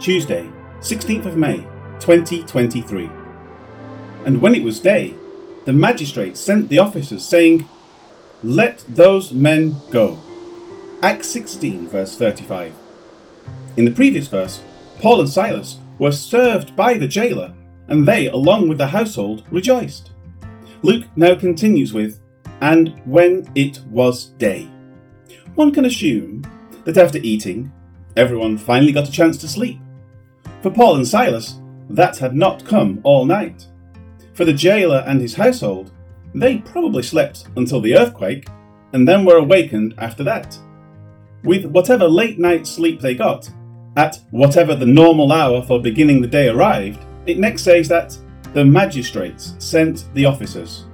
Tuesday, 16th of May, 2023. And when it was day, the magistrates sent the officers, saying, "Let those men go." Acts 16, verse 35. In the previous verse, Paul and Silas were served by the jailer, and they, along with the household, rejoiced. Luke now continues with, "And when it was day." One can assume that after eating, everyone finally got a chance to sleep. For Paul and Silas, that had not come all night. For the jailer and his household, they probably slept until the earthquake, and then were awakened after that. With whatever late night sleep they got, at whatever the normal hour for beginning the day arrived, it next says that the magistrates sent the officers.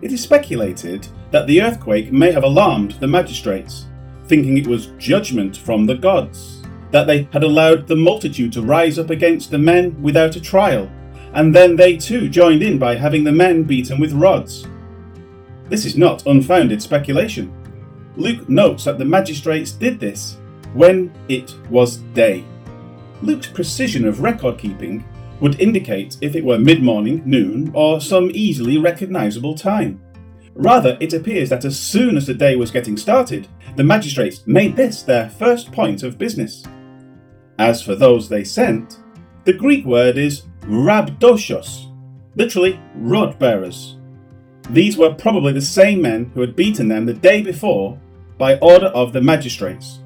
It is speculated that the earthquake may have alarmed the magistrates, thinking it was judgment from the gods, that they had allowed the multitude to rise up against the men without a trial, and then they too joined in by having the men beaten with rods. This is not unfounded speculation. Luke notes that the magistrates did this when it was day. Luke's precision of record-keeping would indicate if it were mid-morning, noon, or some easily recognisable time. Rather, it appears that as soon as the day was getting started, the magistrates made this their first point of business. As for those they sent, the Greek word is rhabdouchos, literally rod-bearers. These were probably the same men who had beaten them the day before by order of the magistrates.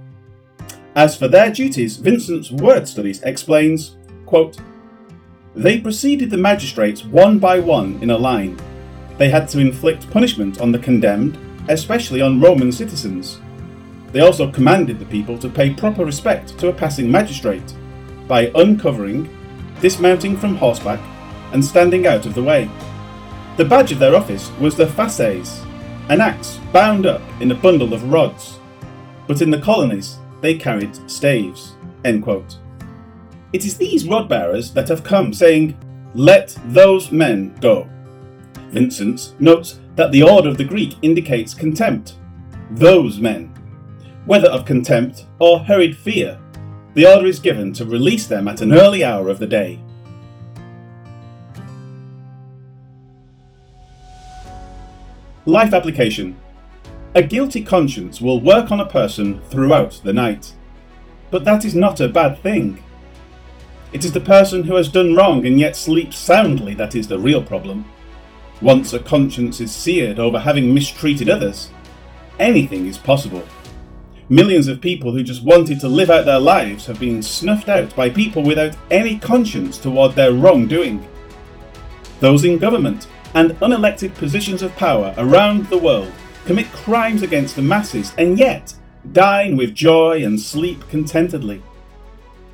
As for their duties, Vincent's Word Studies explains, quote, "They preceded the magistrates one by one in a line. They had to inflict punishment on the condemned, especially on Roman citizens. They also commanded the people to pay proper respect to a passing magistrate by uncovering, dismounting from horseback, and standing out of the way. The badge of their office was the fasces, an axe bound up in a bundle of rods, but in the colonies they carried staves." End quote. It is these rod-bearers that have come, saying, "Let those men go." Vincent notes that the order of the Greek indicates contempt, "those men." Whether of contempt or hurried fear, the order is given to release them at an early hour of the day. Life application. A guilty conscience will work on a person throughout the night. But that is not a bad thing. It is the person who has done wrong and yet sleeps soundly that is the real problem. Once a conscience is seared over having mistreated others, anything is possible. Millions of people who just wanted to live out their lives have been snuffed out by people without any conscience toward their wrongdoing. Those in government and unelected positions of power around the world commit crimes against the masses and yet dine with joy and sleep contentedly.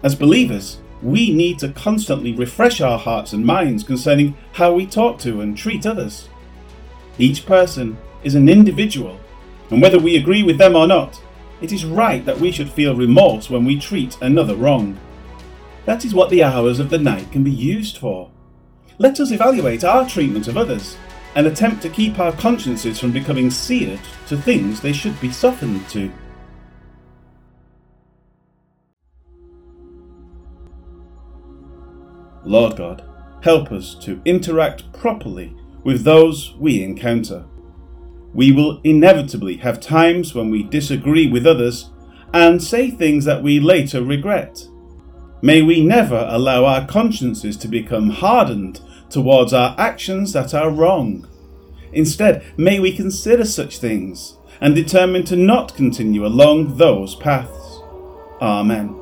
As believers, we need to constantly refresh our hearts and minds concerning how we talk to and treat others. Each person is an individual, and whether we agree with them or not, it is right that we should feel remorse when we treat another wrong. That is what the hours of the night can be used for. Let us evaluate our treatment of others and attempt to keep our consciences from becoming seared to things they should be softened to. Lord God, help us to interact properly with those we encounter. We will inevitably have times when we disagree with others and say things that we later regret. May we never allow our consciences to become hardened towards our actions that are wrong. Instead, may we consider such things and determine to not continue along those paths. Amen.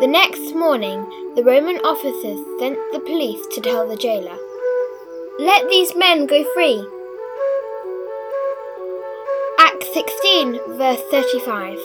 The next morning, the Roman officers sent the police to tell the jailer, "Let these men go free." Acts 16, verse 35.